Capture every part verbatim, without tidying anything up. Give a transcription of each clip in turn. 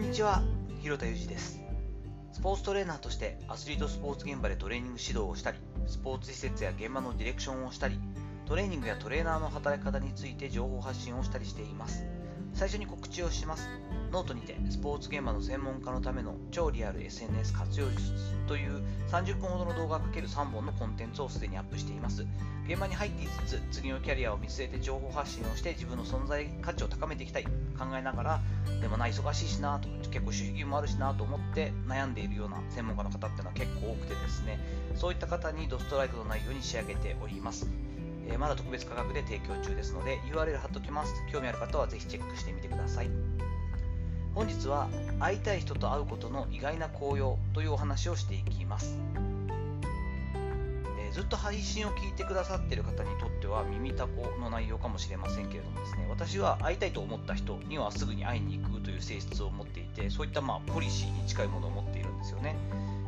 んにちは、広田裕二です。スポーツトレーナーとしてアスリートスポーツ現場でトレーニング指導をしたり、スポーツ施設や現場のディレクションをしたり、トレーニングやトレーナーの働き方について情報発信をしたりしています。最初に告知をします。ノートにてスポーツ現場の専門家のための超リアル エスエヌエス 活用術というさんじゅっぷんほどの動画 かけるさんぼんのコンテンツをすでにアップしています。現場に入っていつつ、次のキャリアを見据えて情報発信をして自分の存在価値を高めていきたい、考えながら、でもな、忙しいしなと、結構主義もあるしなと思って悩んでいるような専門家の方っていうのは結構多くてですね、そういった方にドストライクの内容に仕上げております。えー、まだ特別価格で提供中ですので ユーアールエル 貼っときます。興味ある方はぜひチェックしてみてください。本日は会いたい人と会うことの意外な効用というお話をしていきます。えー、ずっと配信を聞いてくださっている方にとっては耳たこの内容かもしれませんけれどもですね、私は会いたいと思った人にはすぐに会いに行くという性質を持っていて、そういったまあポリシーに近いものを持っているんですよね。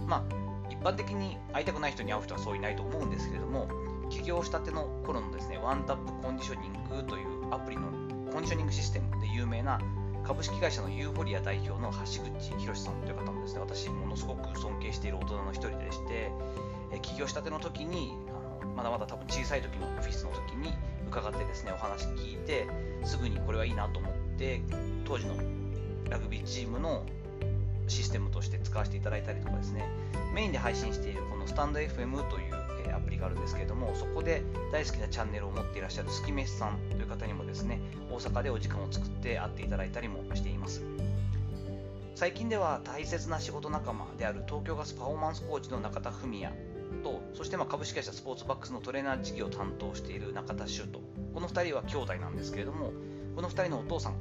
まあ一般的に会いたくない人に会う人はそういないと思うんですけれども、起業したての頃のですね、ワンタップコンディショニングというアプリのコンディショニングシステムで有名な株式会社のユーフォリア代表の橋口博さんという方もですね、私ものすごく尊敬している大人の一人でして、起業したての時にあのまだまだ多分小さい時のオフィスの時に伺ってですね、お話聞いてすぐにこれはいいなと思って、当時のラグビーチームのシステムとして使わせていただいたりとかですね、メインで配信しているこのスタンド エフエム というアプリがあるんですけれども、そこで大好きなチャンネルを持っていらっしゃるスキメスさんという方にもですね、大阪でお時間を作って会っていただいたりもしています。最近では大切な仕事仲間である東京ガスパフォーマンスコーチの中田文也と、そしてまあ株式会社スポーツバックスのトレーナー事業を担当している中田修斗、このふたりは兄弟なんですけれども、このふたりのお父さん、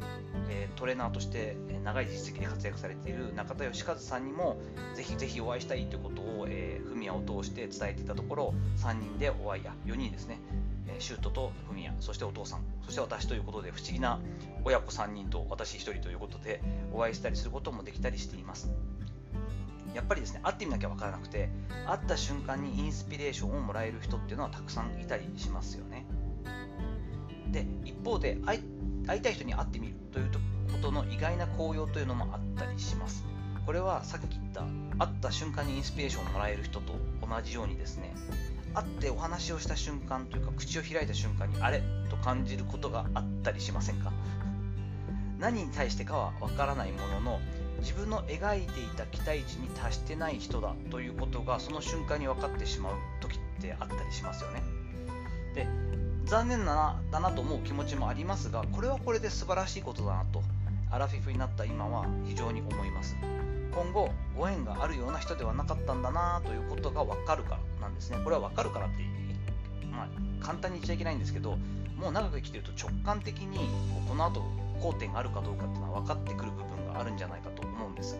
トレーナーとして長い実績で活躍されている中田義和さんにもぜひぜひお会いしたいということを文也を通して伝えていたところ、さんにんでお会いやよにんですね、シュートと文也、そしてお父さん、そして私ということで、不思議な親子さんにんと私ひとりということでお会いしたりすることもできたりしています。やっぱりですね、会ってみなきゃ分からなくて、会った瞬間にインスピレーションをもらえる人っていうのはたくさんいたりしますよね。で、一方で会い会いたい人に会ってみるということの意外な効用というのもあったりします。これはさっき言った会った瞬間にインスピレーションをもらえる人と同じようにですね、会ってお話をした瞬間というか、口を開いた瞬間にあれと感じることがあったりしませんか？何に対してかはわからないものの、自分の描いていた期待値に達してない人だということがその瞬間に分かってしまう時ってあったりしますよね。で、残念だな、だなと思う気持ちもありますが、これはこれで素晴らしいことだなとアラフィフになった今は非常に思います。今後ご縁があるような人ではなかったんだなということが分かるからなんですね。これは分かるからって、まあ、簡単に言っちゃいけないんですけど、もう長く生きていると直感的に こ, この後好点があるかどうかっていうのは分かってくる部分があるんじゃないかと思うんです。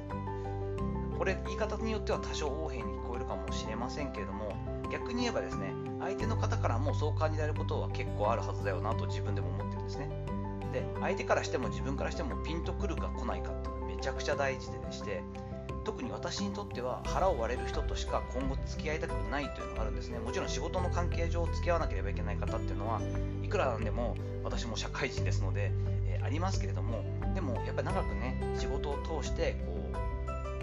これ言い方によっては多少横柄に聞こえるかもしれませんけれども、逆に言えばですね、相手の方からもそう感じられることは結構あるはずだよなと自分でも思ってるんですね。で、相手からしても自分からしてもピンとくるか来ないかってめちゃくちゃ大事でして、特に私にとっては腹を割れる人としか今後付き合いたくないというのがあるんですね。もちろん仕事の関係上付き合わなければいけない方っていうのはいくらなんでも、私も社会人ですので、えー、ありますけれども、でもやっぱり長くね、仕事を通してこ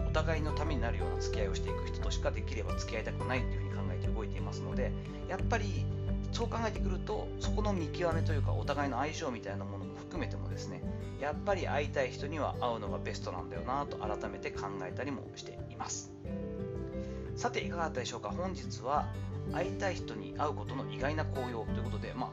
うお互いのためになるような付き合いをしていく人としかできれば付き合いたくないというふうに考えて動いていますので、やっぱりそう考えてくると、そこの見極めというかお互いの相性みたいなものも含めてもですね、やっぱり会いたい人には会うのがベストなんだよなと改めて考えたりもしています。さて、いかがだったでしょうか。本日は会いたい人に会うことの意外な効用ということで、まあ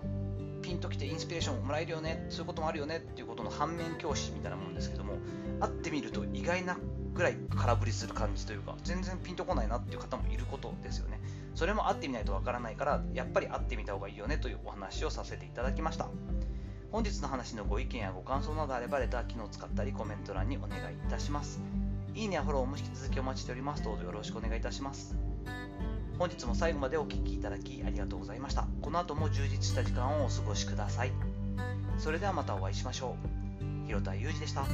ピンときてインスピレーションをもらえるよね、そういうこともあるよねっていうことの反面教師みたいなもんですけども、会ってみると意外なぐらい空振りする感じというか、全然ピンとこないなっていう方もいることですよね。それも会ってみないとわからないから、やっぱり会ってみた方がいいよねというお話をさせていただきました。本日の話のご意見やご感想などあれば、レター機能を使ったりコメント欄にお願いいたします。いいねやフォローも引き続きお待ちしております。どうぞよろしくお願いいたします。本日も最後までお聞きいただきありがとうございました。この後も充実した時間をお過ごしください。それではまたお会いしましょう。広田裕二でした。